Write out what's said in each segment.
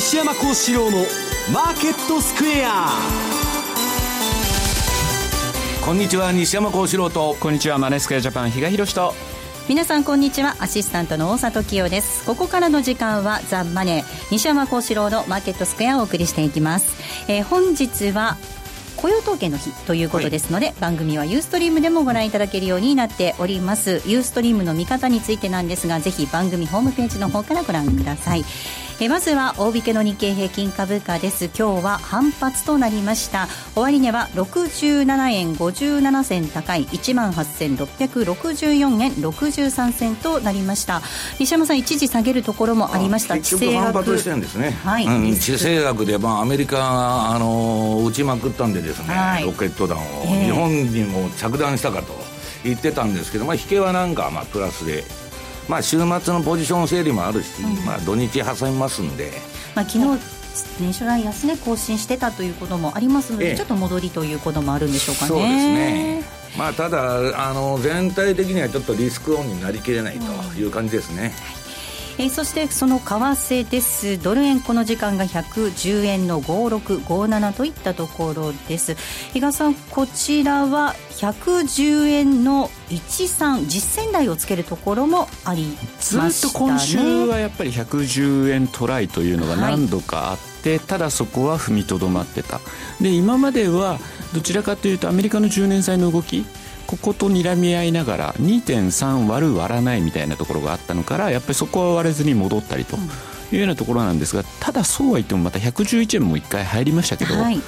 西山孝四郎のマーケットスクエア。こんにちは、西山孝四郎と。こんにちは、マネースクエアジャパン比嘉博士と。皆さんこんにちは、アシスタントの大里清です。ここからの時間はザ・マネー西山孝四郎のマーケットスクエアをお送りしていきます。本日は雇用統計の日ということですので、はい、番組はユーストリームでもご覧いただけるようになっております。ユーストリームの見方についてなんですが、ぜひ番組ホームページの方からご覧ください。まずは大引けの日経平均株価です。今日は反発となりました。終値は67円57銭高い 18,664 円63銭となりました。西山さん、一時下げるところもありました。地政学、結局反発してるんですね、はい、地政学で、アメリカが打ちまくったんでですね、はい、ロケット弾を、日本にも着弾したかと言ってたんですけど、引けはなんか、プラスで、週末のポジション整理もあるし、土日挟みますんで、昨日年初来安値更新してたということもありますので、ちょっと戻りということもあるんでしょうかね。そうですね、ただ全体的にはちょっとリスクオンになりきれないという感じですね、はい。そしてその為替です。ドル円、この時間が110円の5657といったところです。比嘉さん、こちらは110円の13、実践台をつけるところもありましたね。ずっと今週はやっぱり110円トライというのが何度かあって、はい、ただそこは踏みとどまってた。で、今まではどちらかというとアメリカの10年債の動き、ここと睨み合いながら 2.3 割る割らないみたいなところがあったのから、やっぱりそこは割れずに戻ったりというようなところなんですが、ただそうは言ってもまた111円も1回入りましたけど、はい、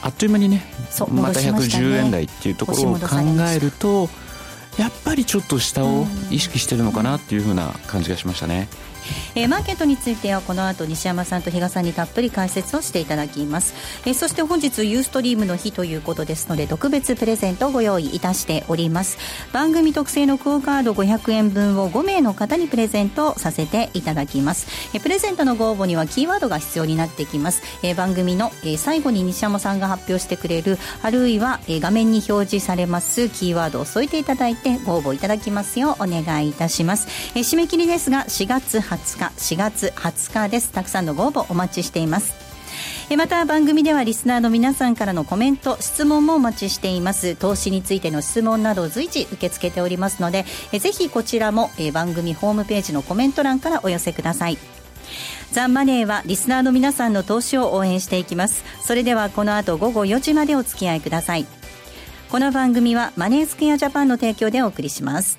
あっという間にね、また110円台っていうところを考えると、やっぱりちょっと下を意識してるのかなっていう風な感じがしましたね。マーケットについてはこの後西山さんと比嘉さんにたっぷり解説をしていただきます。そして本日ユーストリームの日ということですので、特別プレゼントをご用意いたしております。番組特製のクオカード500円分を5名の方にプレゼントさせていただきます。プレゼントのご応募にはキーワードが必要になってきます。番組の最後に西山さんが発表してくれる、あるいは画面に表示されますキーワードを添えていただいてご応募いただきますようお願いいたします。締め切りですが4月20日です。たくさんのご応募お待ちしています。また番組ではリスナーの皆さんからのコメント、質問もお待ちしています。投資についての質問などを随時受け付けておりますので、ぜひこちらも番組ホームページのコメント欄からお寄せください。ザ・マネーはリスナーの皆さんの投資を応援していきます。それではこの後午後4時までお付き合いください。この番組はマネースクエアジャパンの提供でお送りします。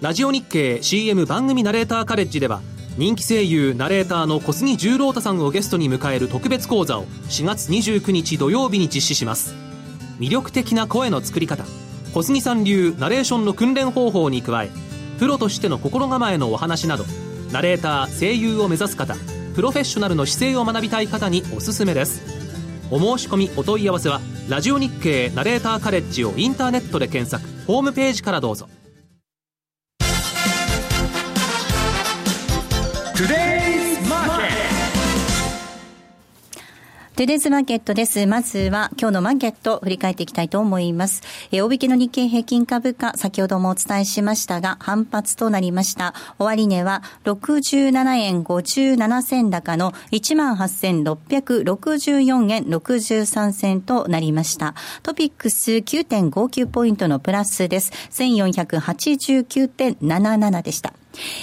ラジオ日経 CM 番組ナレーターカレッジでは、人気声優ナレーターの小杉十郎太さんをゲストに迎える特別講座を4月29日土曜日に実施します。魅力的な声の作り方、小杉さん流ナレーションの訓練方法に加え、プロとしての心構えのお話など、ナレーター・声優を目指す方、プロフェッショナルの姿勢を学びたい方におすすめです。お申し込みお問い合わせはラジオ日経ナレーターカレッジをインターネットで検索、ホームページからどうぞ。トゥデイズマーケットです。まずは今日のマーケットを振り返っていきたいと思います。大引けの日経平均株価、先ほどもお伝えしましたが反発となりました。終値は67円57銭高の 18,664 円63銭となりました。トピックス 9.59 ポイントのプラスです。 1489.77 でした。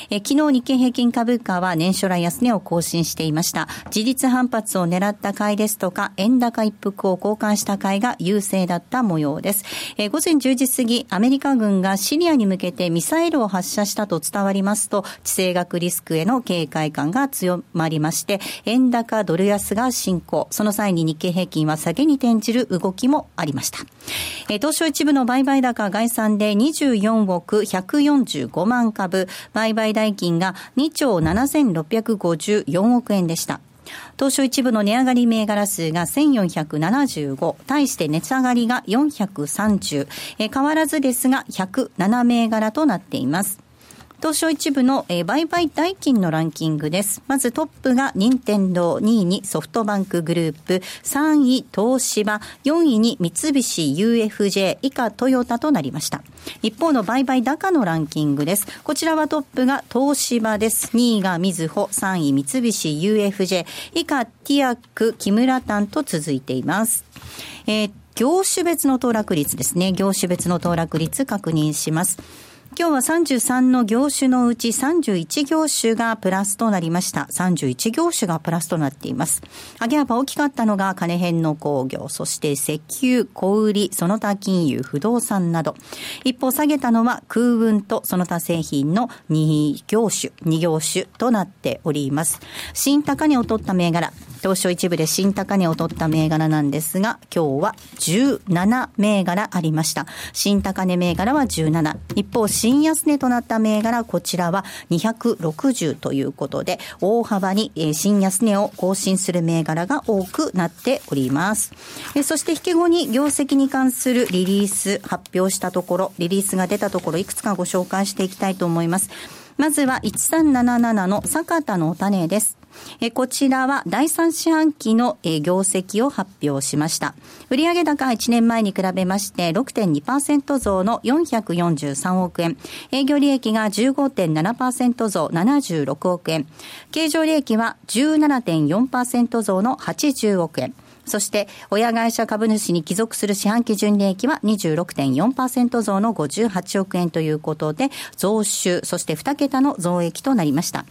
昨日日経平均株価は年初来安値を更新していました。自立反発を狙った買いですとか、円高一服を交換した買いが優勢だった模様です。午前10時過ぎ、アメリカ軍がシリアに向けてミサイルを発射したと伝わりますと、地政学リスクへの警戒感が強まりまして、円高ドル安が進行、その際に日経平均は下げに転じる動きもありました。東証一部の売買高概算で24億145万株、売買代金が2兆7654億円でした。東証一部の値上がり銘柄数が1475、対して値下がりが430、変わらずですが107銘柄となっています。東証一部の売買代金のランキングです。まずトップが任天堂、2位にソフトバンクグループ、3位東芝、4位に三菱 UFJ 以下トヨタとなりました。一方の売買高のランキングです。こちらはトップが東芝です。2位がみずほ、3位三菱 UFJ 以下ティアク、木村炭と続いています。業種別の騰落率ですね。業種別の騰落率確認します。今日は33の業種のうち31業種がプラスとなりました。31業種がプラスとなっています。上げ幅大きかったのが金編の工業、そして石油、小売、その他金融、不動産など。一方下げたのは空運とその他製品の2業種となっております。新高値を取った銘柄、東証一部で新高値を取った銘柄なんですが、今日は17銘柄ありました。新高値銘柄は17。一方新安値となった銘柄、こちらは260ということで、大幅に新安値を更新する銘柄が多くなっております。そして引け後に業績に関するリリース発表したところ、リリースが出たところ、いくつかご紹介していきたいと思います。まずは1377の坂田のお種です。こちらは第3四半期の業績を発表しました。売上高は1年前に比べまして 6.2% 増の443億円、営業利益が 15.7% 増76億円、経常利益は 17.4% 増の80億円、そして親会社株主に帰属する四半期純利益は 26.4% 増の58億円ということで、増収、そして2桁の増益となりました。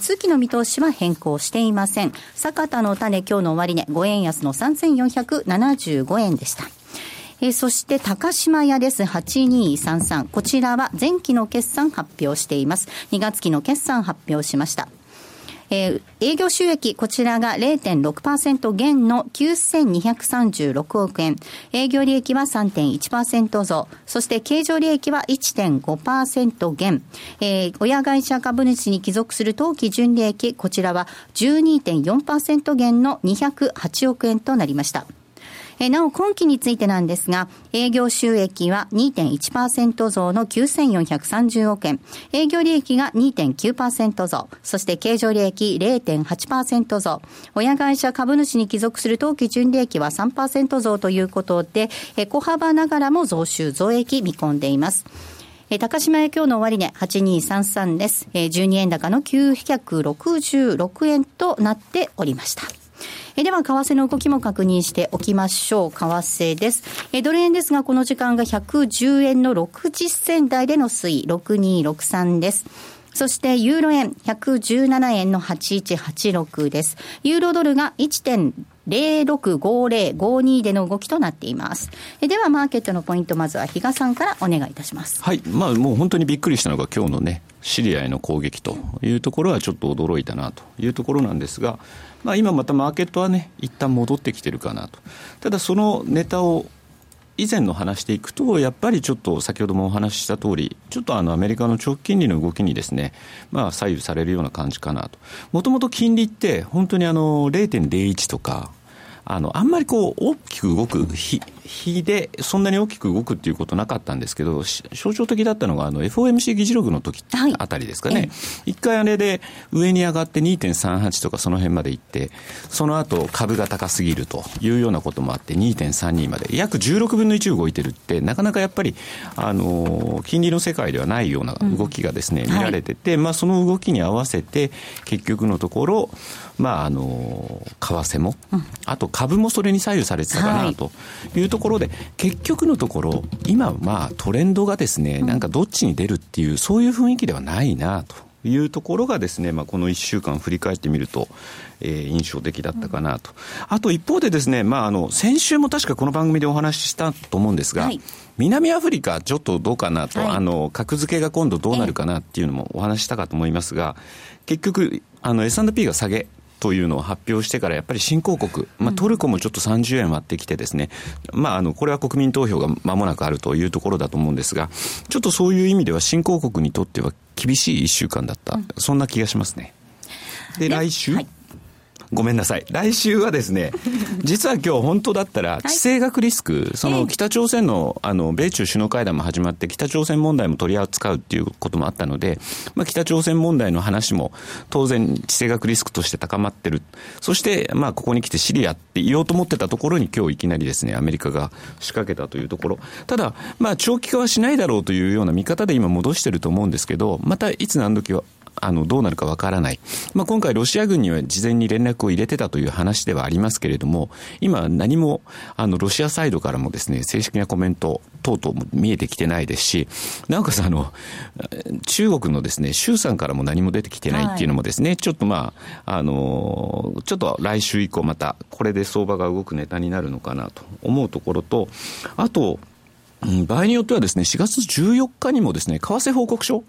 通期の見通しは変更していません。坂田の種、今日の終値5円安の 3475 円でした。そして高島屋です。8233、こちらは前期の決算発表しています。2月期の決算発表しました。営業収益、こちらが 0.6% 減の9236億円。営業利益は 3.1% 増。そして経常利益は 1.5% 減。親会社株主に帰属する当期純利益、こちらは 12.4% 減の208億円となりました。なお今期についてなんですが、営業収益は 2.1% 増の9430億円、営業利益が 2.9% 増、そして経常利益 0.8% 増、親会社株主に帰属する当期純利益は 3% 増ということで、小幅ながらも増収増益見込んでいます。高島屋今日の終値8233です。12円高の966円となっておりました。では為替の動きも確認しておきましょう。為替です。ドル円ですが、この時間が110円の60銭台での推移、6263です。そしてユーロ円117円の8186です。ユーロドルが 1.065052 での動きとなっています。ではマーケットのポイント、まずは比嘉さんからお願いいたします。はい、もう本当にびっくりしたのが今日のね、シリアへの攻撃というところはちょっと驚いたなというところなんですが、今またマーケットはね、一旦戻ってきてるかなと。ただそのネタを以前の話していくと、やっぱりちょっと先ほどもお話しした通り、ちょっとアメリカの長期金利の動きにですね、左右されるような感じかなと。もともと金利って本当に0.01 とか、あんまりこう大きく動く日でそんなに大きく動くっていうことなかったんですけど、象徴的だったのがFOMC 議事録の時あたりですかね、はい、一回あれで上に上がって 2.38 とかその辺まで行って、その後株が高すぎるというようなこともあって 2.32 まで約16分の1動いてるって、なかなかやっぱり金利の世界ではないような動きがですね、見られてて、はい、その動きに合わせて結局のところ為替も、あと株もそれに左右されてたかなというところで、結局のところ今トレンドがですね、なんかどっちに出るっていう、そういう雰囲気ではないなというところがですね、この1週間振り返ってみると印象的だったかなと。あと一方でですね、先週も確かこの番組でお話ししたと思うんですが、はい、南アフリカちょっとどうかなと、はい、格付けが今度どうなるかなっていうのもお話ししたかと思いますが、結局S&P が下げというのを発表してから、やっぱり新興国、トルコもちょっと30円割ってきてですね、これは国民投票が間もなくあるというところだと思うんですが、ちょっとそういう意味では新興国にとっては厳しい1週間だった、そんな気がしますね。で来週、はいごめんなさい、来週はですね実は今日本当だったら地政学リスク、はい、その北朝鮮の、米中首脳会談も始まって北朝鮮問題も取り扱うっていうこともあったので、まあ、北朝鮮問題の話も当然地政学リスクとして高まってる。そしてまあここに来てシリアって言おうと思ってたところに今日いきなりですねアメリカが仕掛けたというところ。ただまあ長期化はしないだろうというような見方で今戻してると思うんですけど、またいつ何時はどうなるかわからない。まあ、今回ロシア軍には事前に連絡を入れてたという話ではありますけれども、今何もロシアサイドからもですね正式なコメント等々も見えてきてないですし、なおかつ中国のですね習さんからも何も出てきてないっていうのもですね、はい、ちょっとちょっと来週以降またこれで相場が動くネタになるのかなと思うところと、あと場合によってはですね4月14日にもですね為替報告書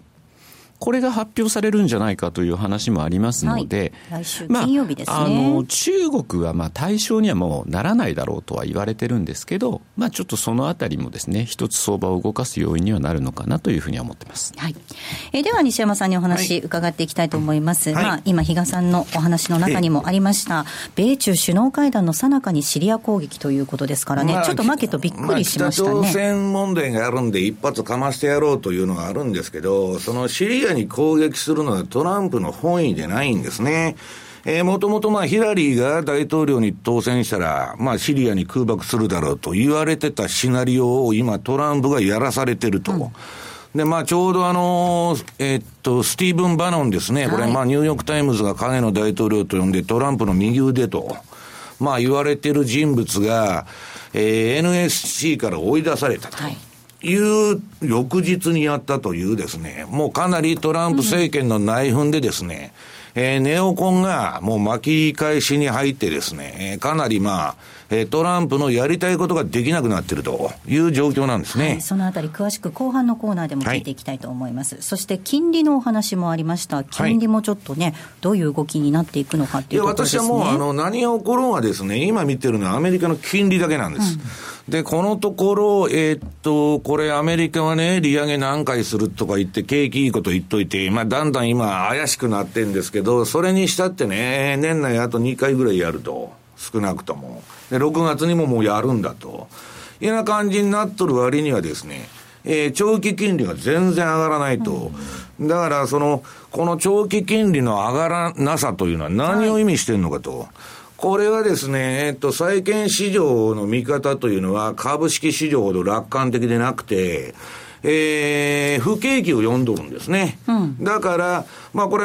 これが発表されるんじゃないかという話もありますので、はい、来週金曜日ですね。中国は対象にはもうならないだろうとは言われてるんですけど、ちょっとそのあたりもですね一つ相場を動かす要因にはなるのかなというふうには思ってます、はい。では西山さんにお話伺っていきたいと思います、はい。今比嘉さんのお話の中にもありました米中首脳会談の最中にシリア攻撃ということですからね、ちょっとマーケットびっくりしましたね。北朝鮮問題があるんで一発かましてやろうというのがあるんですけど、そのシリアに攻撃するのはトランプの本意でないんですね。もともとヒラリーが大統領に当選したら、シリアに空爆するだろうと言われてたシナリオを今トランプがやらされてると、でちょうどスティーブン・バノンですね、これ、ニューヨークタイムズが影の大統領と呼んでトランプの右腕と言われてる人物が、NSC から追い出されたと、いう翌日にやったというですね、もうかなりトランプ政権の内紛でですね、ネオコンがもう巻き返しに入ってですね、かなりトランプのやりたいことができなくなっているという状況なんですね、はい、そのあたり詳しく後半のコーナーでも聞いていきたいと思います、はい。そして金利のお話もありました。金利もちょっとね、どういう動きになっていくのかというところですね。いや、私はもう何が起ころうはですね、今見てるのはアメリカの金利だけなんです、でこのところ、これアメリカはね利上げ何回するとか言って景気いいこと言っといて、だんだん今怪しくなってるんですけど、それにしたってね年内あと2回ぐらいやると、少なくともで6月にもうやるんだというような感じになっとる割にはですね、長期金利が全然上がらないと、だからこの長期金利の上がらなさというのは何を意味してるのかと、これはですね、債券市場の見方というのは株式市場ほど楽観的でなくて、不景気を読んどるんですね、だからこれ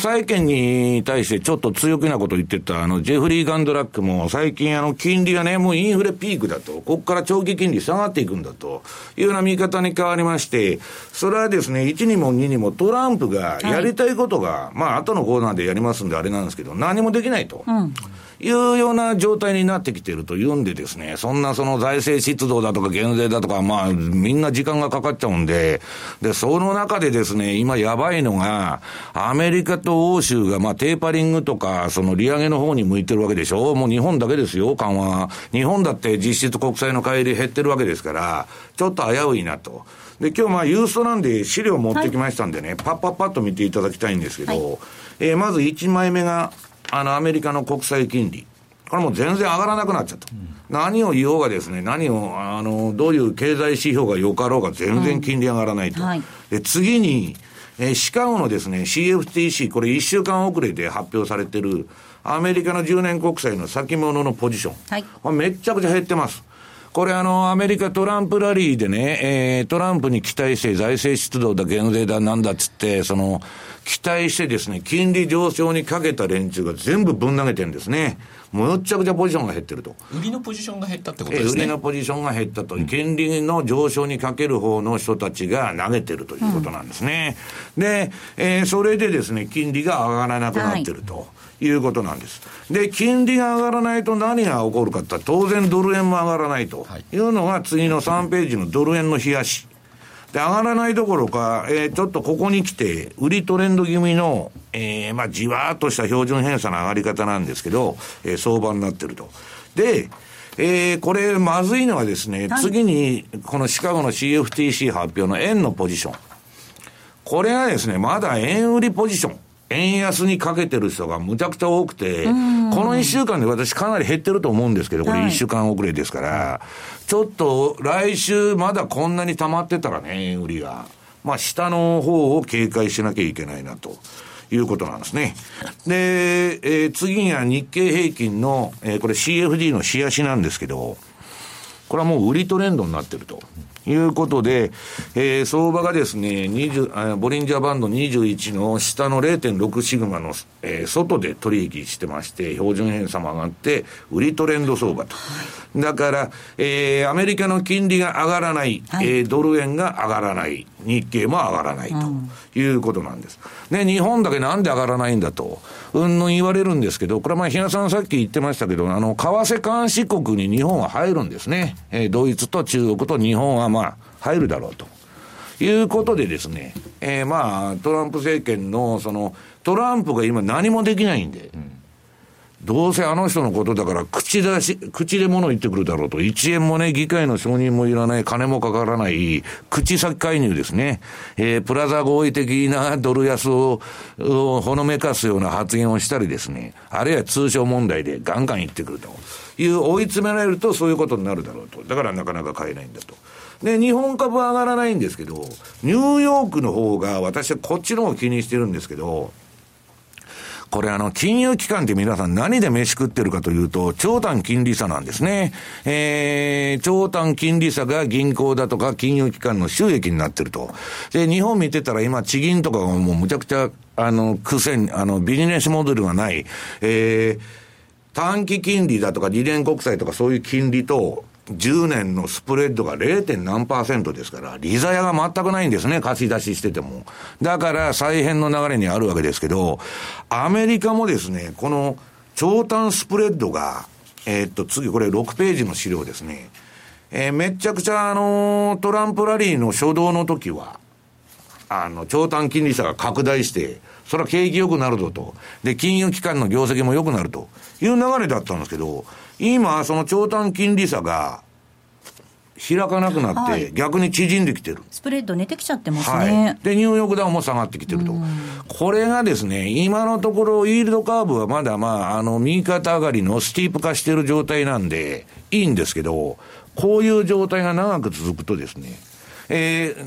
債券に対してちょっと強気なことを言ってたジェフリー・ガンドラックも最近金利がねもうインフレピークだと、ここから長期金利下がっていくんだというような見方に変わりまして、それはですね1にも2にもトランプがやりたいことが、後のコーナーでやりますんであれなんですけど、何もできないと、いうような状態になってきているというんでですね、その財政出動だとか減税だとか、みんな時間がかかっちゃうんで、その中でですね、今やばいのが、アメリカと欧州がテーパリングとか、利上げの方に向いてるわけでしょ。もう日本だけですよ、緩和。日本だって実質国債の買い入れ減ってるわけですから、ちょっと危ういなと。で、今日郵送なんで資料持ってきましたんでね、パッと見ていただきたいんですけど、まず1枚目が、アメリカの国債金利。これもう全然上がらなくなっちゃった。何を言おうがですね、どういう経済指標が良かろうが全然金利上がらないと。で、次に、シカゴのですね、CFTC、これ1週間遅れで発表されてる、アメリカの10年国債の先物のポジション。これめっちゃくちゃ減ってます。これアメリカトランプラリーでね、トランプに期待して財政出動だ減税だなんだっつって期待してですね金利上昇にかけた連中が全部ぶん投げてるんですね。もうちゃくちゃポジションが減ってると。売りのポジションが減ったってことですね。売りのポジションが減ったと、金利の上昇にかける方の人たちが投げてるということなんですね、で、それでですね金利が上がらなくなってると、いうことなんです。で、金利が上がらないと何が起こるかって当然ドル円も上がらないというのが次の3ページのドル円の冷やし。で、上がらないどころか、ちょっとここに来て、売りトレンド気味の、じわーっとした標準偏差の上がり方なんですけど、相場になってると。で、これまずいのはですね、次にこのシカゴの CFTC 発表の円のポジション。これがですね、まだ円売りポジション。円安にかけてる人がむちゃくちゃ多くて、この1週間で私かなり減ってると思うんですけど、これ1週間遅れですから、ちょっと来週まだこんなに溜まってたらね、円売りが、下の方を警戒しなきゃいけないなということなんですね。で、次には日経平均の、これ CFD の仕足なんですけど、これはもう売りトレンドになってるということで、相場がですね、ボリンジャーバンド21の下の 0.6 シグマの、外で取引してまして、標準偏差も上がって売りトレンド相場と。だから、アメリカの金利が上がらない、ドル円が上がらない、日経も上がらないということなんです。で、日本だけなんで上がらないんだと言われるんですけど、これは日野さんさっき言ってましたけど、為替監視国に日本は入るんですね。ドイツと中国と日本は入るだろうということでですね、トランプ政権のトランプが今何もできないんで、どうせあの人のことだから口で物言ってくるだろうと、1円もね、議会の承認もいらない、金もかからない、口先介入ですね。プラザ合意的なドル安をほのめかすような発言をしたりですね、あるいは通商問題でガンガン言ってくるという、追い詰められるとそういうことになるだろうと。だからなかなか買えないんだと。で、日本株は上がらないんですけど、ニューヨークの方が、私はこっちの方を気にしてるんですけど、これ金融機関って皆さん何で飯食ってるかというと、長短金利差なんですね。長短金利差が銀行だとか金融機関の収益になってると。で、日本見てたら今地銀とかがもうむちゃくちゃ、ビジネスモデルがない、短期金利だとか利連国債とかそういう金利と、10年のスプレッドが 0. 何%ですから、利ざやが全くないんですね、貸し出ししてても。だから、再編の流れにあるわけですけど、アメリカもですね、この長短スプレッドが、次これ6ページの資料ですね。めちゃくちゃトランプラリーの初動の時は、長短金利差が拡大して、それは景気良くなるぞと。で、金融機関の業績も良くなるという流れだったんですけど、今、その長短金利差が開かなくなって、逆に縮んできてる。スプレッド寝てきちゃってますね。で、ニューヨークダウも下がってきてると。これがですね、今のところ、イールドカーブはまだ右肩上がりのスティープ化している状態なんで、いいんですけど、こういう状態が長く続くとですね、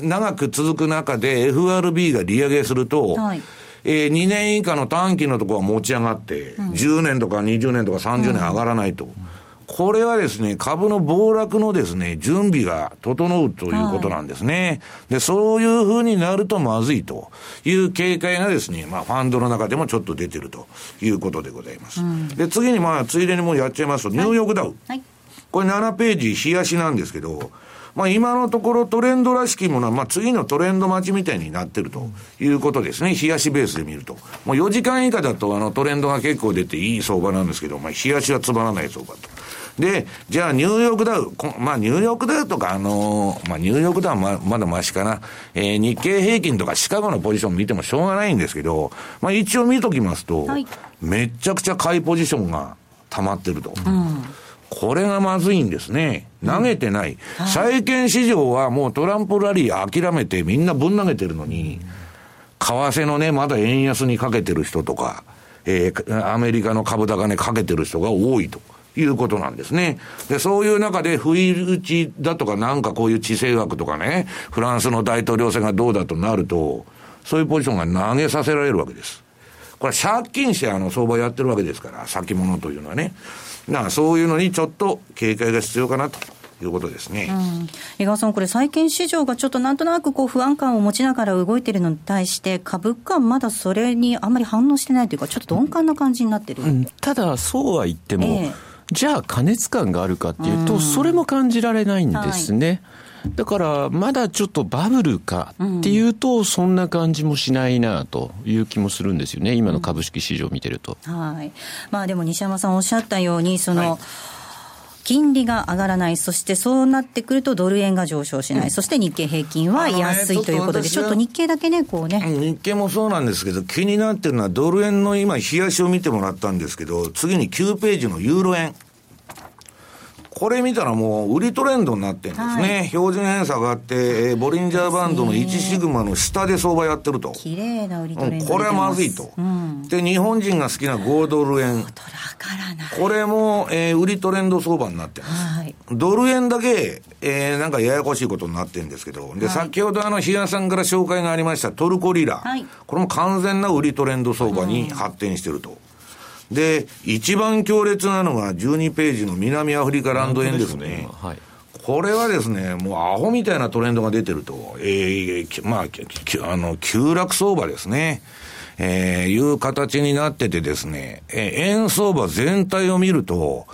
長く続く中で FRB が利上げすると、2年以下の短期のところは持ち上がって、10年とか20年とか30年上がらないと。これはですね、株の暴落のですね、準備が整うということなんですね。で、そういうふうになるとまずいという警戒がですね、ファンドの中でもちょっと出てるということでございます。で、次についでにもうやっちゃいますと、ニューヨークダウ。これ7ページ、日足なんですけど、今のところトレンドらしきものは、次のトレンド待ちみたいになってるということですね。日足ベースで見ると。もう4時間以下だとトレンドが結構出ていい相場なんですけど、日足はつまらない相場と。で、じゃあニューヨークダウ、ニューヨークダウとか、ニューヨークダウはまだマシかな。日経平均とかシカゴのポジション見てもしょうがないんですけど、一応見ときますと、めちゃくちゃ買いポジションが溜まってると。これがまずいんですね。投げてない。債券市場はもうトランプラリー諦めてみんなぶん投げてるのに、為替のね、まだ円安にかけてる人とか、アメリカの株高ね、かけてる人が多いということなんですね。で、そういう中で不意打ちだとかこういう地政学とかね、フランスの大統領選がどうだとなると、そういうポジションが投げさせられるわけです。これ借金して相場やってるわけですから、先物というのはね。そういうのにちょっと警戒が必要かなということですね。江川さん、これ債券市場がちょっとなんとなく不安感を持ちながら動いているのに対して株価まだそれにあんまり反応してないというか、ちょっと鈍感な感じになってる。ただそうは言っても、じゃあ過熱感があるかっていうと、それも感じられないんですね。だからまだちょっとバブルかっていうとそんな感じもしないなという気もするんですよね、今の株式市場を見てると。でも西山さんおっしゃったように金利が上がらない、そしてそうなってくるとドル円が上昇しない、そして日経平均は安いということで、ちょっと日経だけね、日経もそうなんですけど、気になってるのはドル円の今冷やしを見てもらったんですけど、次に9ページのユーロ円。これ見たらもう売りトレンドになってるんですね、はい、標準偏差があってボリンジャーバンドの1シグマの下で相場やってると綺麗な売りトレンド、これはまずいと、うん、で日本人が好きな5ドル円、これも、売りトレンド相場になってます、はい、ドル円だけ、なんかややこしいことになってるんですけど、で、はい、先ほど日野さんから紹介がありましたトルコリラ、はい、これも完全な売りトレンド相場に発展してると、うん、で一番強烈なのが12ページの南アフリカランド円ですね、はい、これはですねもうアホみたいなトレンドが出てると、まあ、急落相場ですね、いう形になっててですね、円相場全体を見ると、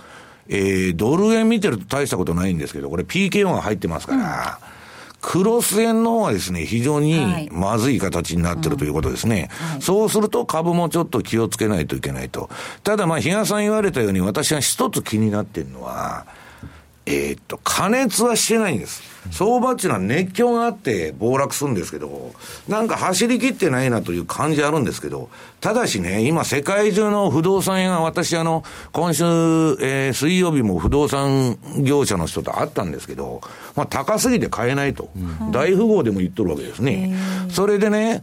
ドル円見てると大したことないんですけど、これ PKO が入ってますから、うん、クロス円の方はですね非常にまずい形になってるということですね、はい、うん、そうすると株もちょっと気をつけないといけないと。ただまあ比嘉さん言われたように私は一つ気になってるのは加熱はしてないんです。相場っていうのは熱狂があって暴落するんですけど、なんか走り切ってないなという感じあるんですけど、ただしね今世界中の不動産屋が、私今週、水曜日も不動産業者の人と会ったんですけど、まあ、高すぎて買えないと、うん、大富豪でも言っとるわけですね、それでね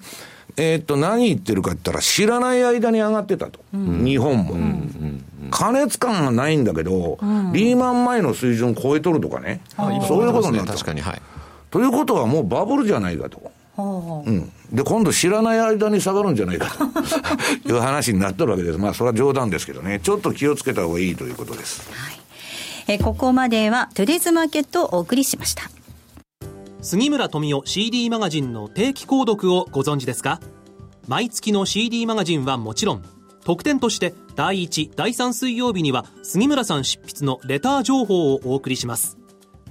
何言ってるかって言ったら、知らない間に上がってたと、うん、日本も、うんうん、加熱感がないんだけど、うん、リーマン前の水準超えとるとかね、うん、そういうことになった、確かに、はい、ということはもうバブルじゃないかと、うん、で今度知らない間に下がるんじゃないかという話になってるわけです。まあそれは冗談ですけどね、ちょっと気をつけた方がいいということです、はい。ここまではトゥデイズマーケットをお送りしました。杉村富夫 CD マガジンの定期購読をご存知ですか？毎月の CD マガジンはもちろん、特典として第1、第3水曜日には杉村さん執筆のレター情報をお送りします。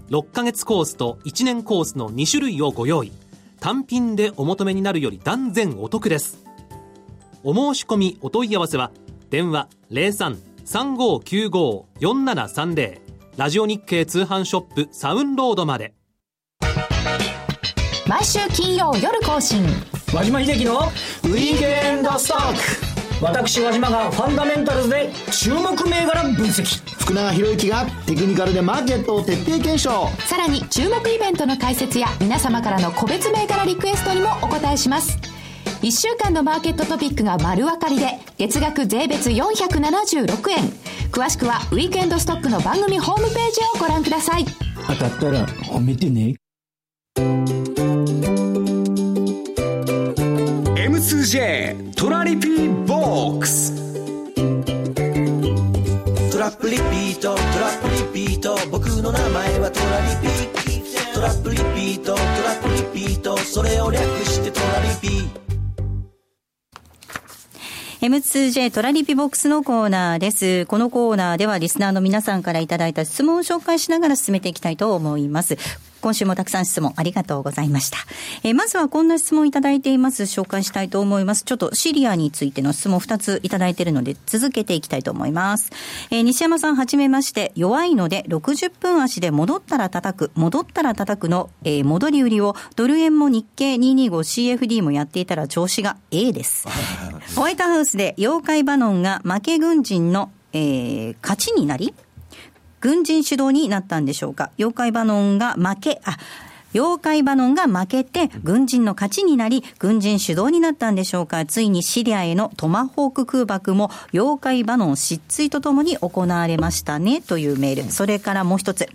6ヶ月コースと1年コースの2種類をご用意。単品でお求めになるより断然お得です。お申し込みお問い合わせは電話 03-3595-4730 ラジオ日経通販ショップサウンロードまで。毎週金曜夜更新、和島秀樹のウィークエンドストック。私和島がファンダメンタルズで注目銘柄分析、福永博之がテクニカルでマーケットを徹底検証、さらに注目イベントの解説や皆様からの個別銘柄リクエストにもお答えします。1週間のマーケットトピックが丸分かりで、月額税別476円。詳しくはウィークエンドストックの番組ホームページをご覧ください。当たったら褒めてね。M2J トラリピーボックス、トラップリピート、トラップリピート、僕の名前はトラリピー、トラップリピート、トラップリピート、それを略してトラリピー。M2J トラリピボックスのコーナーです。このコーナーではリスナーの皆さんからいただいた質問を紹介しながら進めていきたいと思います。今週もたくさん質問ありがとうございました。まずはこんな質問いただいています。紹介したいと思います。ちょっとシリアについての質問2ついただいているので続けていきたいと思います。西山さんはじめまして。弱いので60分足で戻ったら叩く、戻ったら叩くの、戻り売りをドル円も日経 225CFD もやっていたら調子が A です。ホワイトハウスで妖怪バノンが負け軍人の、勝ちになり軍人主導になったんでしょうか。妖怪バノンが負けて軍人の勝ちになり軍人主導になったんでしょうか。ついにシリアへのトマホーク空爆も妖怪バノン失墜とともに行われましたね、というメール。それからもう一つ、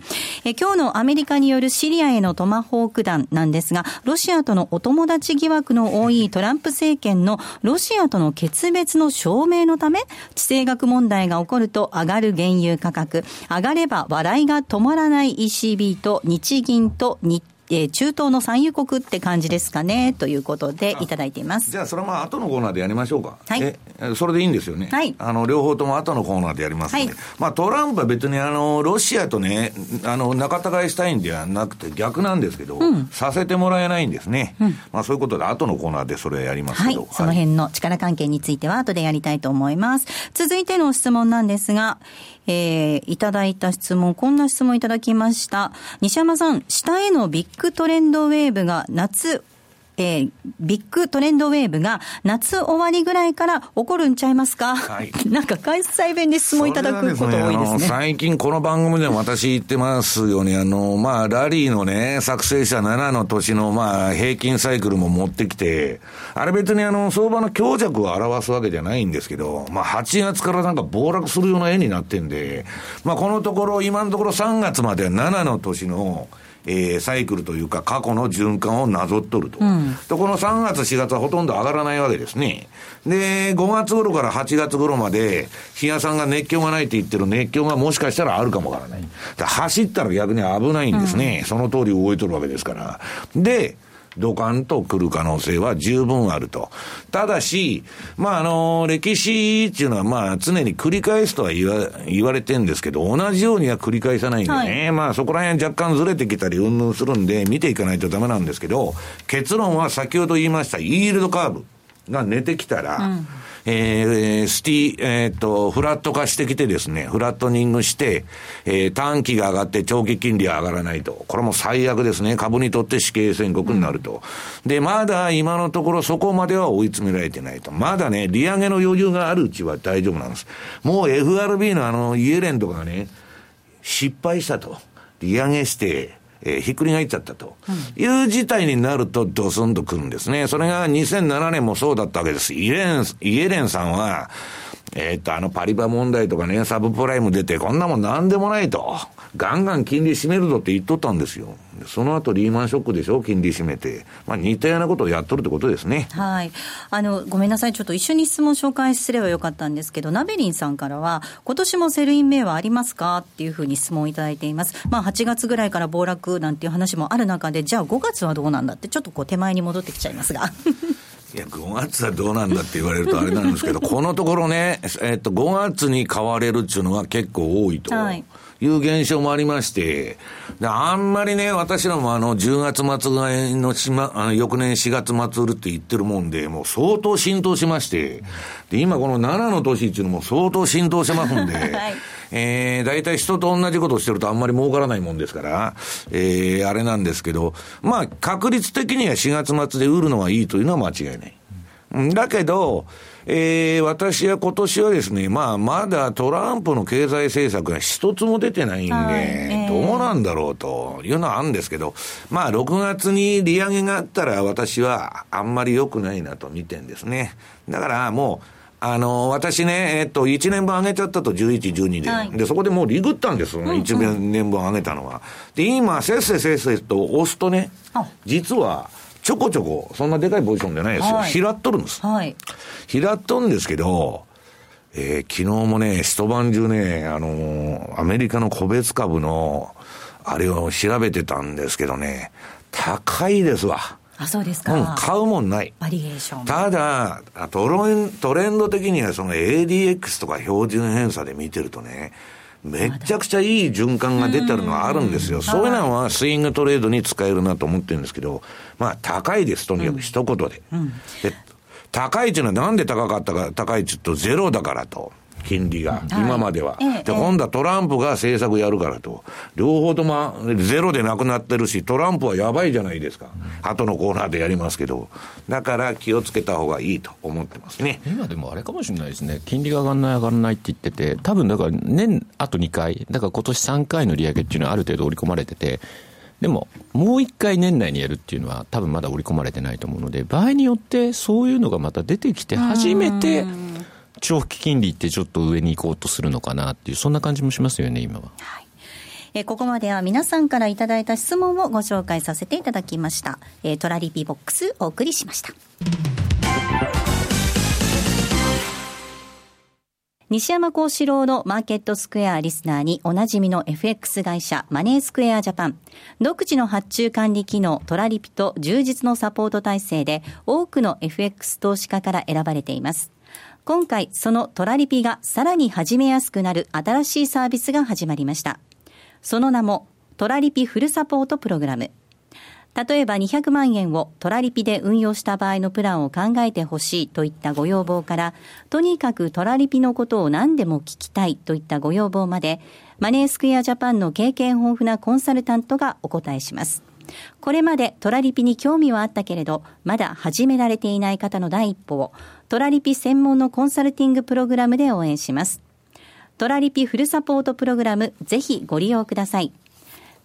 今日のアメリカによるシリアへのトマホーク弾なんですが、ロシアとのお友達疑惑の多いトランプ政権のロシアとの決別の証明のため、地政学問題が起こると上がる原油価格、上がれば笑いが止まらない ECB と日銀と日中東の産油国って感じですかね、ということでいただいています。じゃあそれはまあ後のコーナーでやりましょうか、はい、それでいいんですよね、はい、両方とも後のコーナーでやりますので、はい、まあ、トランプは別にロシアとね仲違いしたいんではなくて逆なんですけど、うん、させてもらえないんですね、うん、まあ、そういうことで後のコーナーでそれはやりますけど、はいはい、その辺の力関係については後でやりたいと思います。続いての質問なんですが、いただいた質問、こんな質問いただきました。西山さん、下へのビッグトレンドウェーブが夏ビッグトレンドウェーブが夏終わりぐらいから起こるんちゃいますか、はい、なんか開催弁で質問いただくこと多いですね。最近この番組でも私言ってますようにラリーのね作成者7の年の平均サイクルも持ってきて、あれ別に相場の強弱を表すわけじゃないんですけど、8月からなんか暴落するような絵になってんで、このところ今のところ3月までは7の年のサイクルというか過去の循環をなぞっとると、うん、とこの3月4月はほとんど上がらないわけですね。で5月頃から8月頃まで日野さんが熱狂がないって言ってる熱狂がもしかしたらあるかもわからない。走ったら逆に危ないんですね、うん、その通り動いとるわけですから。でドカンと来る可能性は十分あると。ただし、歴史っていうのは常に繰り返すとは言われてるんですけど、同じようには繰り返さないんでね、はい、そこら辺若干ずれてきたりうんぬんするんで見ていかないとダメなんですけど、結論は先ほど言いましたイールドカーブが寝てきたら、うん、フラット化してきてですね、フラットニングして、短期が上がって長期金利は上がらないと、これも最悪ですね。株にとって死刑宣告になると、うん、でまだ今のところそこまでは追い詰められてないと。まだね利上げの余裕があるうちは大丈夫なんです。もう FRB のイエレンとかね失敗したと、利上げしてひっくり返っちゃったという事態になるとドスンとくるんですね。それが2007年もそうだったわけです。イエレンさんはパリバ問題とかねサブプライム出てこんなもんなんでもないとガンガン金利締めるぞって言っとったんですよ。その後リーマンショックでしょ、金利締めて、似たようなことをやっとるってことですね。はい、ごめんなさい、ちょっと一緒に質問紹介すればよかったんですけど、ナベリンさんからは今年もセルイン銘はありますかっていうふうに質問をいただいています。8月ぐらいから暴落なんていう話もある中で、じゃあ5月はどうなんだってちょっとこう手前に戻ってきちゃいますがいや5月はどうなんだって言われるとあれなんですけどこのところね、5月に買われるっていうのが結構多いと、はい、いう現象もありまして、であんまりね私らも10月末ぐらいの翌年4月末売るって言ってるもんで、もう相当浸透しまして、で今この7の年っていうのも相当浸透してますんで、はい、大体人と同じことをしてるとあんまり儲からないもんですから、あれなんですけど、確率的には4月末で売るのはいいというのは間違いない。だけど、私は今年はですね、まだトランプの経済政策が一つも出てないんで、どうなんだろうというのはあるんですけど、6月に利上げがあったら私はあんまり良くないなと見てんですね。だからもう、私ね、1年分上げちゃったと11、12で、はい、で、そこでもうリグったんですよ、1年分上げたのは。で、今、せっせと押すとね、実は、ちょこちょこそんなでかいポジションじゃないですよ、はい、拾っとるんです、はい、拾っとるんですけど、昨日もね一晩中ねアメリカの個別株のあれを調べてたんですけどね、高いですわ。あ、そうですか。買うもんない。バリエーション。ただトレンド的にはその ADX とか標準偏差で見てるとね、めちゃくちゃいい循環が出てるのはあるんですよ、うん、そういうのはスイングトレードに使えるなと思ってるんですけど、高いです、とにかく一言で、うんうん、で高いっていうのはなんで高かったか、高いっていうとゼロだからと、金利が、うん、今までは、で今度はトランプが政策やるからと、両方ともゼロでなくなってるし、トランプはやばいじゃないですか、後のコーナーでやりますけど、だから気をつけた方がいいと思ってますね。今でもあれかもしれないですね、金利が上がらないって言ってて、多分だから年あと2回、だから今年3回の利上げっていうのはある程度織り込まれてて、でももう1回年内にやるっていうのは多分まだ織り込まれてないと思うので、場合によってそういうのがまた出てきて初めて長期金利ってちょっと上に行こうとするのかなっていう、そんな感じもしますよね今は、はい。ここまでは皆さんからいただいた質問をご紹介させていただきました、トラリピボックスお送りしました。西山孝四郎のマーケットスクエアリスナーにおなじみの FX 会社マネースクエアジャパン、独自の発注管理機能トラリピと充実のサポート体制で多くの FX 投資家から選ばれています。今回そのトラリピがさらに始めやすくなる新しいサービスが始まりました。その名もトラリピフルサポートプログラム。例えば200万円をトラリピで運用した場合のプランを考えてほしいといったご要望から、とにかくトラリピのことを何でも聞きたいといったご要望まで、マネースクエアジャパンの経験豊富なコンサルタントがお答えします。これまでトラリピに興味はあったけれどまだ始められていない方の第一歩をトラリピ専門のコンサルティングプログラムで応援します。トラリピフルサポートプログラム、ぜひご利用ください。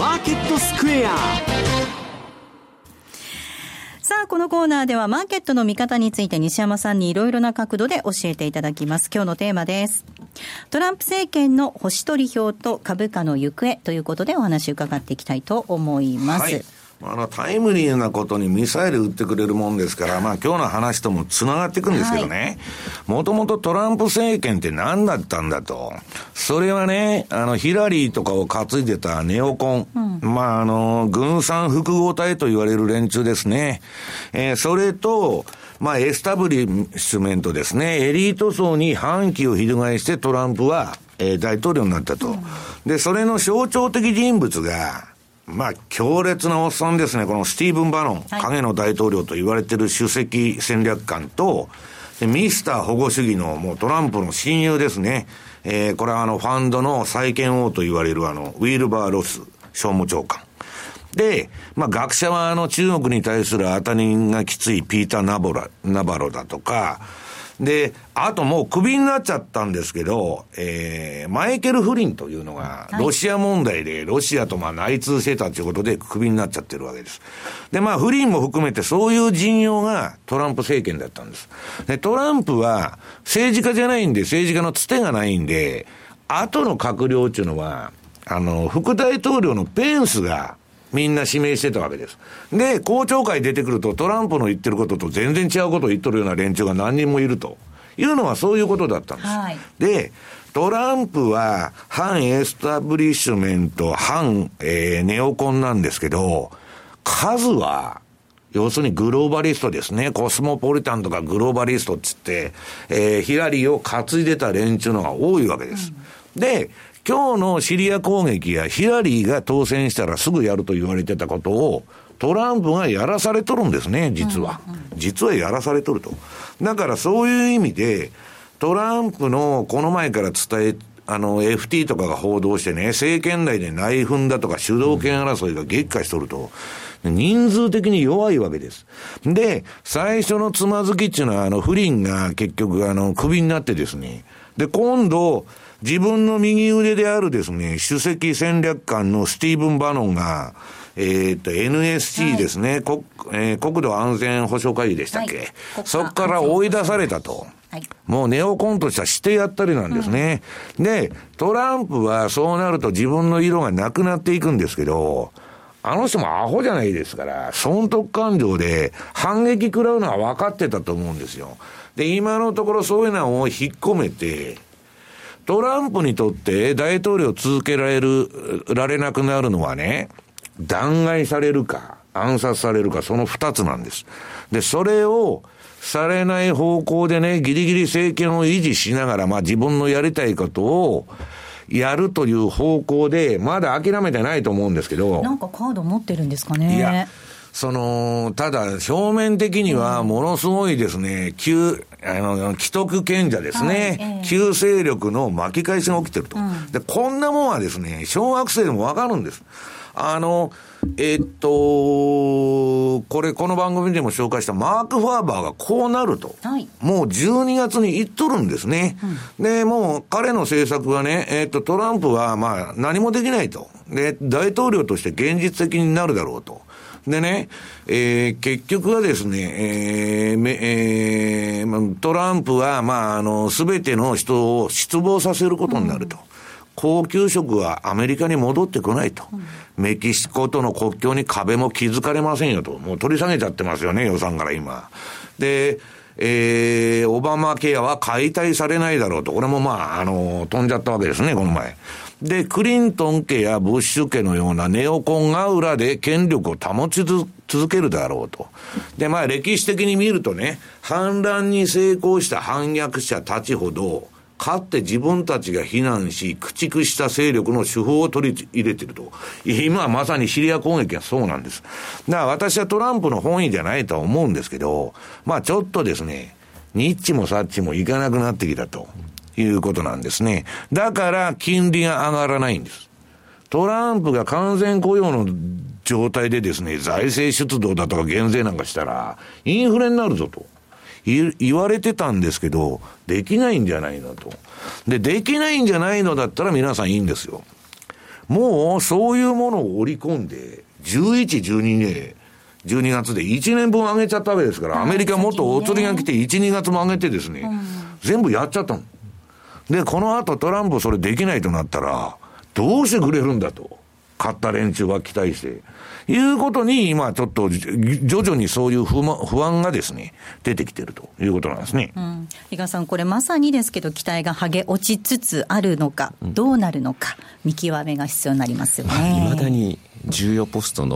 マーケットスクエア。さあ、このコーナーではマーケットの見方について西山さんにいろいろな角度で教えていただきます。今日のテーマです。トランプ政権の星取り票と株価の行方ということでお話を伺っていきたいと思います。はい、タイムリーなことにミサイル撃ってくれるもんですから、今日の話ともつながっていくんですけどね。もともとトランプ政権って何だったんだと。それはね、ヒラリーとかを担いでたネオコン。軍産複合体と言われる連中ですね。それと、エスタブリッシュメントですね。エリート層に反旗を翻してトランプは、大統領になったと。で、それの象徴的人物が、強烈なおっさんですね。このスティーブン・バノン、影の大統領と言われている首席戦略官と、ミスター保護主義のもうトランプの親友ですね。これはファンドの債権王と言われるウィルバー・ロス商務長官。で、学者は中国に対する当たりがきついピーター・ナバロだとか、で、あともうクビになっちゃったんですけど、マイケル・フリンというのが、ロシア問題でロシアと内通してたということでクビになっちゃってるわけです。で、フリンも含めてそういう陣容がトランプ政権だったんです。で、トランプは政治家じゃないんで、政治家のつてがないんで、後の閣僚っていうのは、副大統領のペンスが、みんな指名してたわけです。で、公聴会出てくるとトランプの言ってることと全然違うことを言っとるような連中が何人もいるというのはそういうことだったんです。はい、で、トランプは反エスタブリッシュメント、反、ネオコンなんですけど、数は要するにグローバリストですね。コスモポリタンとかグローバリストっつって、ヒラリーを担いでた連中のが多いわけです。うん、で、今日のシリア攻撃やヒラリーが当選したらすぐやると言われてたことをトランプがやらされとるんですね、実は。実はやらされとると。だからそういう意味でトランプのこの前から伝え、FT とかが報道してね、政権内で内紛だとか主導権争いが激化しとると、人数的に弱いわけです。で、最初のつまずきっていうのはフリンが結局クビになってですね、で、今度自分の右腕であるですね、首席戦略官のスティーブン・バノンが、NSC ですね、はい、国土安全保障会議でしたっけ、はい、そこから追い出されたと。はい、もうネオコンとしたしてやったりなんですね。うん、で、トランプはそうなると自分の色がなくなっていくんですけど、あの人もアホじゃないですから、損得感情で反撃食らうのは分かってたと思うんですよ。で、今のところそういうのを引っ込めて、トランプにとって大統領を続けられる、られなくなるのはね、弾劾されるか暗殺されるか、その二つなんです。で、それをされない方向でね、ギリギリ政権を維持しながら、自分のやりたいことをやるという方向で、まだ諦めてないと思うんですけど。なんかカード持ってるんですかね。いや、ただ表面的にはものすごいですね、既得権者ですね、旧勢力の巻き返しが起きてると。で、こんなもんはですね、小学生でもわかるんです。この番組でも紹介したマーク・ファーバーがこうなると、はい、もう12月に言っとるんですね。で、もう彼の政策はね、トランプは何もできないと。で、大統領として現実的になるだろうと。でね、結局はですね、トランプは、すべての人を失望させることになると。高級職はアメリカに戻ってこないと。メキシコとの国境に壁も築かれませんよと。もう取り下げちゃってますよね、予算から今。で、オバマケアは解体されないだろうと。これも飛んじゃったわけですね、この前。で、クリントン家やブッシュ家のようなネオコンが裏で権力を保ち続けるだろうと。で、まあ歴史的に見るとね、反乱に成功した反逆者たちほど、かって自分たちが非難し、駆逐した勢力の手法を取り入れていると。今はまさにシリア攻撃はそうなんです。だから私はトランプの本意じゃないとは思うんですけど、まあちょっとですね、ニッチもサッチもいかなくなってきたということなんですね。だから金利が上がらないんです。トランプが完全雇用の状態でですね、財政出動だとか減税なんかしたら、インフレになるぞと。言われてたんですけど、できないんじゃないのと。で、できないんじゃないのだったら皆さんいいんですよ。もうそういうものを織り込んで、11、12で、12月で1年分上げちゃったわけですから、アメリカもっとお釣りが来て1、2月も上げてですね、全部やっちゃったの。で、この後トランプそれできないとなったら、どうしてくれるんだと。買った連中は期待して。いうことに、今ちょっと徐々にそういう不安がですね、出てきているということなんですね。うん、伊賀さん、これまさにですけど、期待が剥げ落ちつつあるのか、どうなるのか、見極めが必要になりますよね。まあ、未だに重要ポスト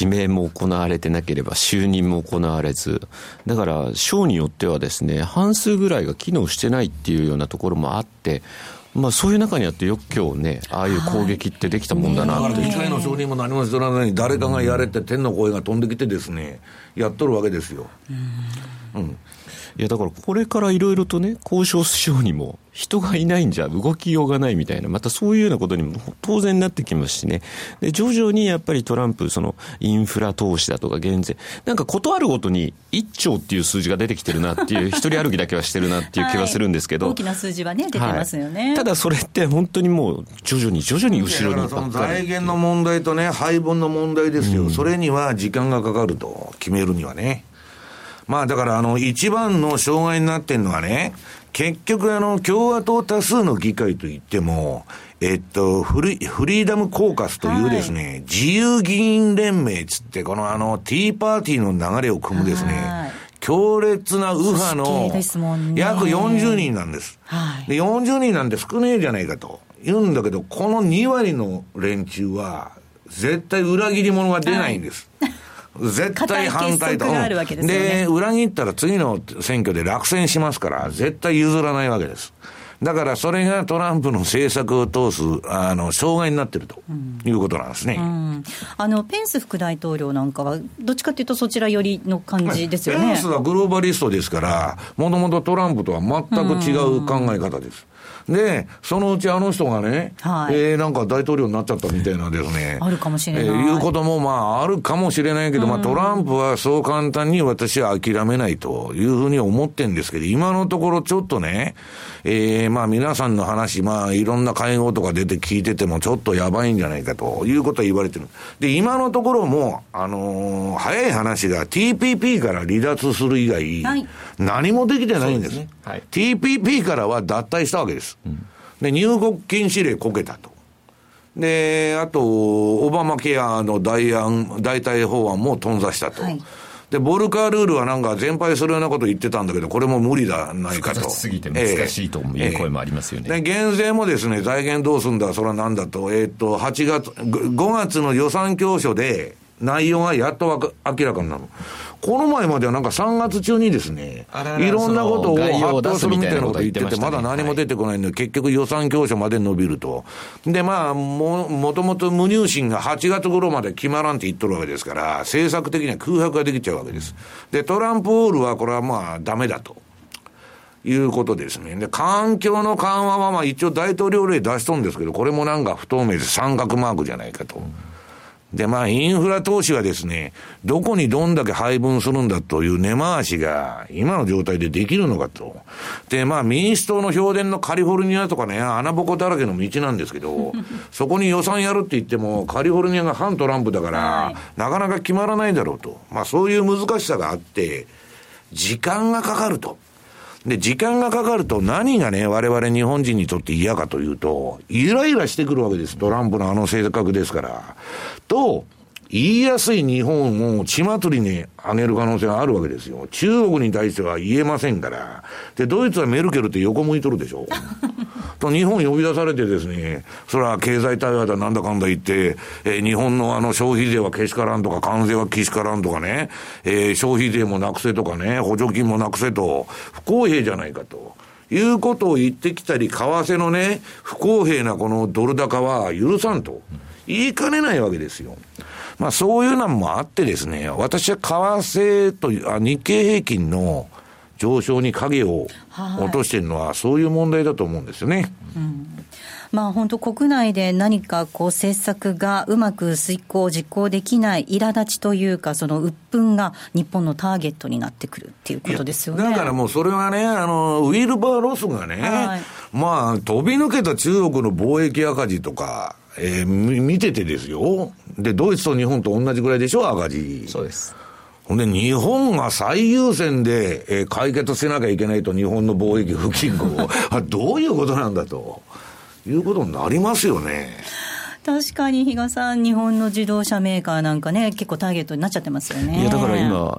指名も行われてなければ就任も行われず、だから省によってはですね、半数ぐらいが機能してないっていうようなところもあって、まあ、そういう中にあってよく今日ね、ああいう攻撃ってできたもんだなって、はい、だから1回の承認も何も知らないのに誰かがやれって天の声が飛んできてですね、やっとるわけですよ。うん、いやだからこれからいろいろとね、交渉するようにも人がいないんじゃ動きようがないみたいな、またそういうようなことにも当然なってきますしね。で、徐々にやっぱりトランプ、そのインフラ投資だとか減税、なんかことあるごとに1兆っていう数字が出てきてるなっていう一人歩きだけはしてるなっていう気はするんですけど、はい、大きな数字はね出てますよね。はい、ただそれって本当にもう徐々に徐々に後ろにばっかり、その財源の問題とね、配分の問題ですよ。うん、それには時間がかかると、決めるにはね。まあだから一番の障害になってるのはね、結局共和党多数の議会といっても、フリーダムコーカスというですね、はい、自由議員連盟つってこのティーパーティーの流れを組むですね、はい、強烈な右派の約40人なんです。はい、で、40人なんて少ねえじゃないかと言うんだけど、この2割の連中は絶対裏切り者が出ないんです。はい、絶対反対と。で、裏切ったら次の選挙で落選しますから、絶対譲らないわけです。だからそれがトランプの政策を通す障害になっているということなんですね。うん、ペンス副大統領なんかはどっちかというとそちら寄りの感じですよね。ペンスはグローバリストですから、もともとトランプとは全く違う考え方です。で、そのうち人がね、はい、なんか大統領になっちゃったみたいなですね、あるかもしれない、いうこともまああるかもしれないけど、まあ、トランプはそう簡単に私は諦めないというふうに思ってるんですけど、今のところちょっとね、まあ皆さんの話、まあいろんな会合とか出て聞いててもちょっとやばいんじゃないかということは言われてる。で、今のところも早い話が TPP から離脱する以外、はい、何もできてないんです。そうですね。はい、TPP からは脱退したわけです。で、入国禁止令こけたと。で、あとオバマケアの代替法案も頓挫したと。はい、で、ボルカールールはなんか全廃するようなこと言ってたんだけど、これも無理だないかと。複雑すぎて難しいという声もありますよね。で、減税もですね、財源どうすんだ、それはなんだと、5月の予算教書で内容がやっと明らかになる。この前まではなんか3月中にですね、いろんなことを発表するみたいなこと言ってて、まだ何も出てこないので、結局予算教書まで伸びると。で、まあ、もともと無入信が8月頃まで決まらんって言っとるわけですから、政策的には空白ができちゃうわけです。で、トランプオールはこれはまあダメだということですね。で、環境の緩和はまあ一応大統領令出しとるんですけど、これもなんか不透明で三角マークじゃないかと。で、まあ、インフラ投資はですね、どこにどんだけ配分するんだという根回しが、今の状態でできるのかと。で、まあ、民主党の票田のカリフォルニアとかね、穴ぼこだらけの道なんですけど、そこに予算やるって言っても、カリフォルニアが反トランプだから、はい、なかなか決まらないだろうと。まあ、そういう難しさがあって、時間がかかると。で、時間がかかると何がね、我々日本人にとって嫌かというと、イライラしてくるわけです。トランプの政策ですから。と、言いやすい日本を血祭りに上げる可能性があるわけですよ。中国に対しては言えませんから。で、ドイツはメルケルって横向いとるでしょ。日本呼び出されてですね、それは経済対話だなんだかんだ言って、日本の消費税はけしからんとか、関税はけしからんとかね、消費税もなくせとかね、補助金もなくせと、不公平じゃないかということを言ってきたり、為替のね、不公平なこのドル高は許さんと言いかねないわけですよ。まあそういうのもあってですね、私は為替と日経平均の上昇に影を落としているのはそういう問題だと思うんですよね、うん。まあ、本当国内で何かこう政策がうまく遂行実行できない苛立ちというか、その鬱憤が日本のターゲットになってくるっていうことですよね。だからもうそれはね、ウィルバーロスがね、はい、まあ飛び抜けた中国の貿易赤字とか、見ててですよ。でドイツと日本と同じぐらいでしょ、赤字。そうです。ほんで日本が最優先で、解決せなきゃいけないと、日本の貿易不均衡どういうことなんだということになりますよね。確かに比嘉さん、日本の自動車メーカーなんかね、結構ターゲットになっちゃってますよね。いやだから今、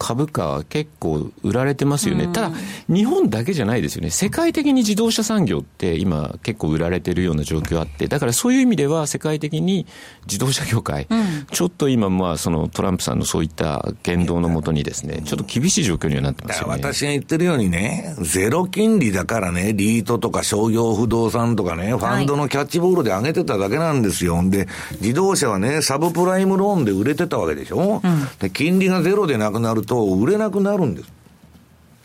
株価結構売られてますよね、うん。ただ日本だけじゃないですよね。世界的に自動車産業って今結構売られてるような状況あって、だからそういう意味では世界的に自動車業界、うん、ちょっと今まあそのトランプさんのそういった言動のもとにですね、ちょっと厳しい状況にはなってますよね。私が言ってるようにね、ゼロ金利だからね、リートとか商業不動産とかね、ファンドのキャッチボールで上げてただけなんですよ。で自動車はね、サブプライムローンで売れてたわけでしょ、うん、で金利がゼロでなくなると売れなくなるんです、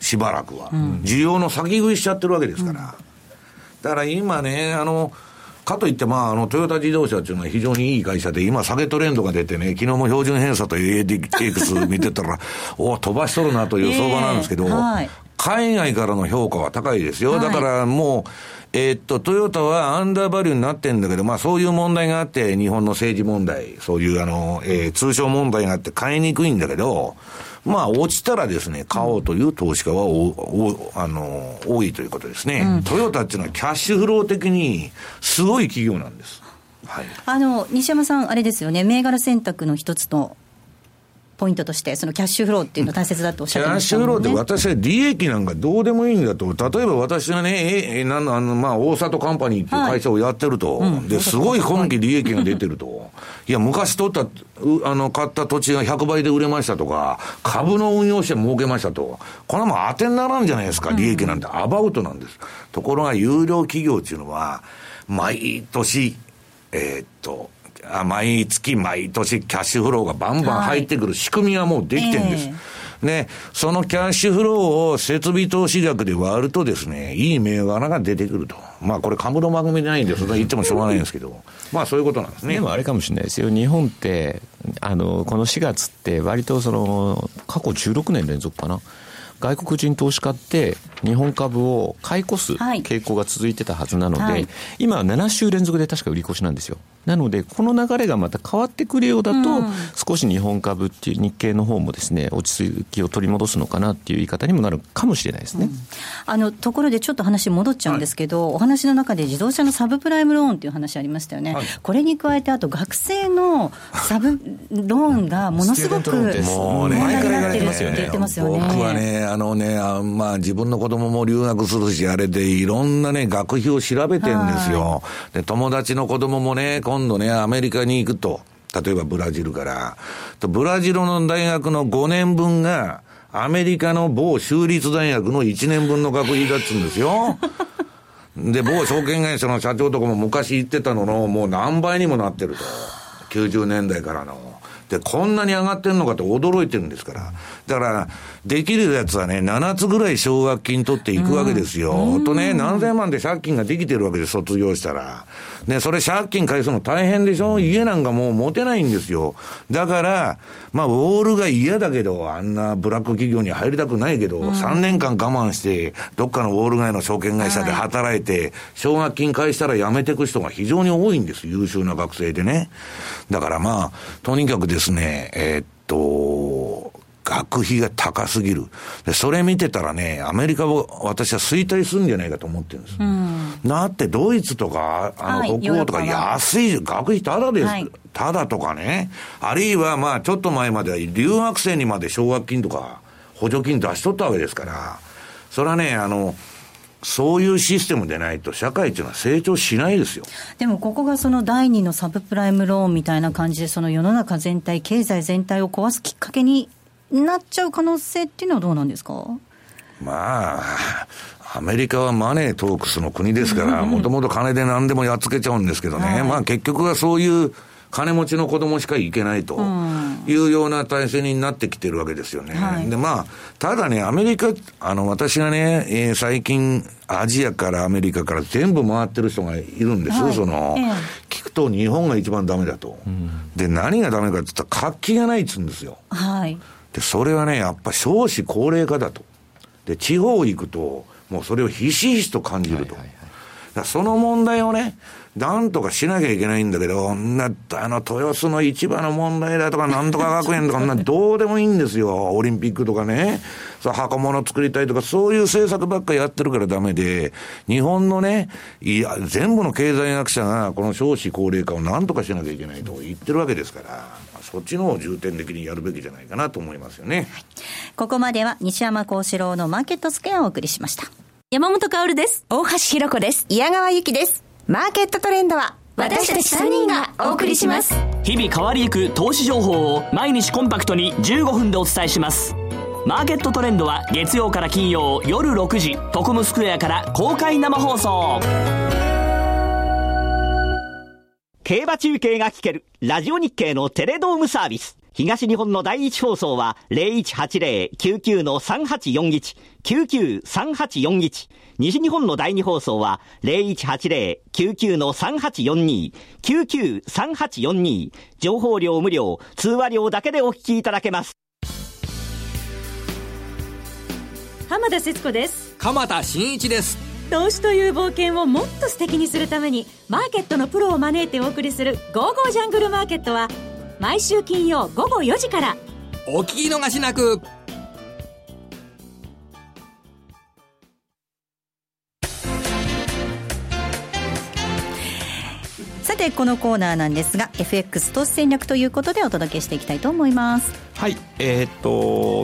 しばらくは、うん、需要の先食いしちゃってるわけですから、うん。だから今ね、かといって、まあ、トヨタ自動車っていうのは非常にいい会社で、今下げトレンドが出てね、昨日も標準偏差と ADX 見てたらお飛ばしとるなという相場なんですけど、はい、海外からの評価は高いですよ。だからもう、トヨタはアンダーバリューになってんだけど、まあそういう問題があって、日本の政治問題、そういう通商問題があって買いにくいんだけど、まあ落ちたらですね、買おうという投資家は多いということですね、うん。トヨタっていうのはキャッシュフロー的にすごい企業なんです。はい、西山さん、あれですよね、銘柄選択の一つのポイントとしてそのキャッシュフローっていうのが大切だとおっしゃってましたもんね。キャッシュフローって私は利益なんかどうでもいいんだと。例えば私がね、まあ大里カンパニーっていう会社をやってると、はい、うん、ですごい今期利益が出てるといや昔取った買った土地が100倍で売れましたとか、株の運用して儲けましたと、これはもう当てにならんじゃないですか。利益なんてアバウトなんです、うん。ところが優良企業っていうのは毎年毎月毎年キャッシュフローがバンバン入ってくる仕組みはもうできてるんです、ね。そのキャッシュフローを設備投資額で割るとですね、いい銘柄が出てくると。まあこれ株の番組じゃないんでそれ言ってもしょうがないんですけどまあそういうことなんですね。でもあれかもしれないですよ、日本ってこの4月って割とその過去16年連続かな、外国人投資家って日本株を買い越す傾向が続いてたはずなので、はい、今は7週連続で確か売り越しなんですよ。なのでこの流れがまた変わってくるようだと、うん、少し日本株っていう日経の方もですね、落ち着きを取り戻すのかなっていう言い方にもなるかもしれないですね、うん。ところでちょっと話戻っちゃうんですけど、はい、お話の中で自動車のサブプライムローンっていう話ありましたよね、はい、これに加えてあと学生のサブローンがものすごく問題になってるって言ってますよね。僕はね、まあ自分の子供も留学するしあれでいろんなね学費を調べてるんですよ。で友達の子供もね今度ねアメリカに行くと、例えばブラジルからブラジルの大学の5年分がアメリカの某州立大学の1年分の学費だっつうんですよで某証券会社の社長とかも昔行ってたののもう何倍にもなってると、90年代からのでこんなに上がってんのかって驚いてるんですから。だからできるやつはね7つぐらい奨学金取っていくわけですよ、うん、とね何千万で借金ができてるわけで卒業したらね、それ借金返すの大変でしょ、家なんかもう持てないんですよ。だからまあウォールが嫌だけどあんなブラック企業に入りたくないけど、うん、3年間我慢してどっかのウォール街の証券会社で働いて奨学金返したら辞めてく人が非常に多いんです、優秀な学生でね。だからまあとにかくですね、学費が高すぎる。でそれ見てたらね、アメリカを私は衰退するんじゃないかと思ってるんです、うん、だってドイツとか北欧とか安い学費ただです、はい、ただとかね、あるいはまあちょっと前までは留学生にまで奨学金とか補助金出しとったわけですから、それはねそういうシステムでないと社会というのは成長しないですよ。でもここがその第2のサブプライムローンみたいな感じで、その世の中全体、経済全体を壊すきっかけになっちゃう可能性っていうのはどうなんですか？まあアメリカはマネートークスの国ですからもともと金で何でもやっつけちゃうんですけどね、はい、まあ結局はそういう金持ちの子供しか行けないというような体制になってきてるわけですよね、はい、でまあただねアメリカ私がね、最近アジアからアメリカから全部回ってる人がいるんですよ、はい、聞くと日本が一番ダメだと、うん、で何がダメかって言ったら活気がないって言うんですよ、はい、でそれはねやっぱ少子高齢化だと。で地方行くともうそれをひしひしと感じると、はいはいはい、だその問題をねなんとかしなきゃいけないんだけど、豊洲の市場の問題だとかなんとか学園とかなどうでもいいんですよ。オリンピックとかね、箱物作りたいとかそういう政策ばっかりやってるからダメで、日本のね全部の経済学者がこの少子高齢化をなんとかしなきゃいけないと言ってるわけですから、そっちの方を重点的にやるべきじゃないかなと思いますよね。ここまでは西山孝四郎のマーケットスクエアをお送りしました。山本薫です。大橋ひろ子です。矢川由紀です。マーケットトレンドは私たち3人がお送りします。日々変わりゆく投資情報を毎日コンパクトに15分でお伝えします。マーケットトレンドは月曜から金曜夜6時、トコムスクエアから公開生放送。競馬中継が聞けるラジオ日経のテレドームサービス。東日本の第一放送は 0180-99-3841 99-3841、 西日本の第二放送は 0180-99-3842 99-3842、 情報料無料、通話料だけでお聞きいただけます。浜田節子です。鎌田新一です。投資という冒険をもっと素敵にするためにマーケットのプロを招いてお送りする GoGo ジャングルマーケットは毎週金曜午後4時から。お聞き逃しなく。さてこのコーナーなんですが FX 投資戦略ということでお届けしていきたいと思います。はい、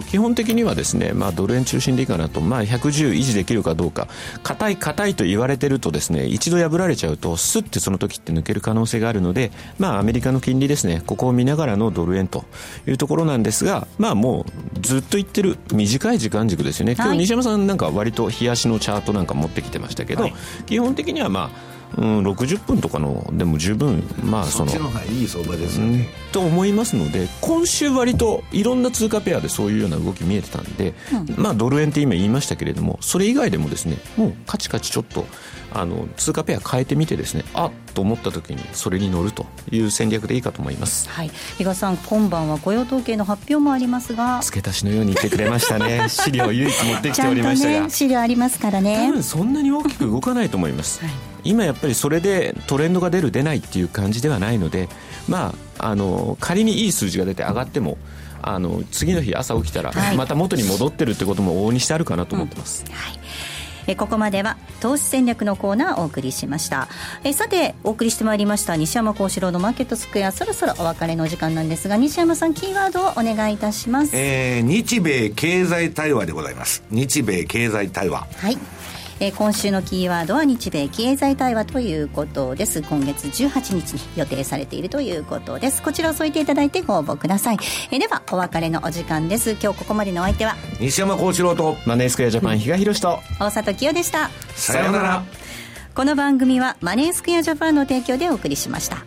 基本的にはですね、ドル円中心でいいかなと、110維持できるかどうか、硬いと言われてるとですね、一度破られちゃうとスッてその時って抜ける可能性があるので、アメリカの金利ですね、ここを見ながらのドル円というところなんですが、もうずっと言ってる短い時間軸ですよね。今日西山さんなんか割と日足のチャートなんか持ってきてましたけど、はい、基本的には60分とかのでも十分、そっちの方がいい相場ですよね、と思いますので、今週割といろんな通貨ペアでそういうような動き見えてたんで、ドル円って今言いましたけれども、それ以外でもですね、もうカチカチちょっと通貨ペア変えてみてですね、あっと思った時にそれに乗るという戦略でいいかと思います。はい、比嘉さん今晩は雇用統計の発表もありますが、付け足しのように言ってくれましたね。資料唯一持ってきておりましたが、ちゃんとね資料ありますからね、多分そんなに大きく動かないと思います。はい、今やっぱりそれでトレンドが出る出ないっていう感じではないので、仮にいい数字が出て上がっても次の日朝起きたらまた元に戻ってるってことも往々にしてあるかなと思ってます、はい、ここまでは投資戦略のコーナーをお送りしました。さてお送りしてまいりました西山孝四郎のマーケットスクエア、そろそろお別れの時間なんですが、西山さんキーワードをお願いいたします。日米経済対話でございます。日米経済対話、はい、今週のキーワードは日米経済対話ということです。今月18日に予定されているということです。こちらを添えていただいてご応募ください。ではお別れのお時間です。今日ここまでのお相手は西山孝四郎とマネースクエアジャパン比嘉博士と大里清でした。さようなら。この番組はマネースクエアジャパンの提供でお送りしました。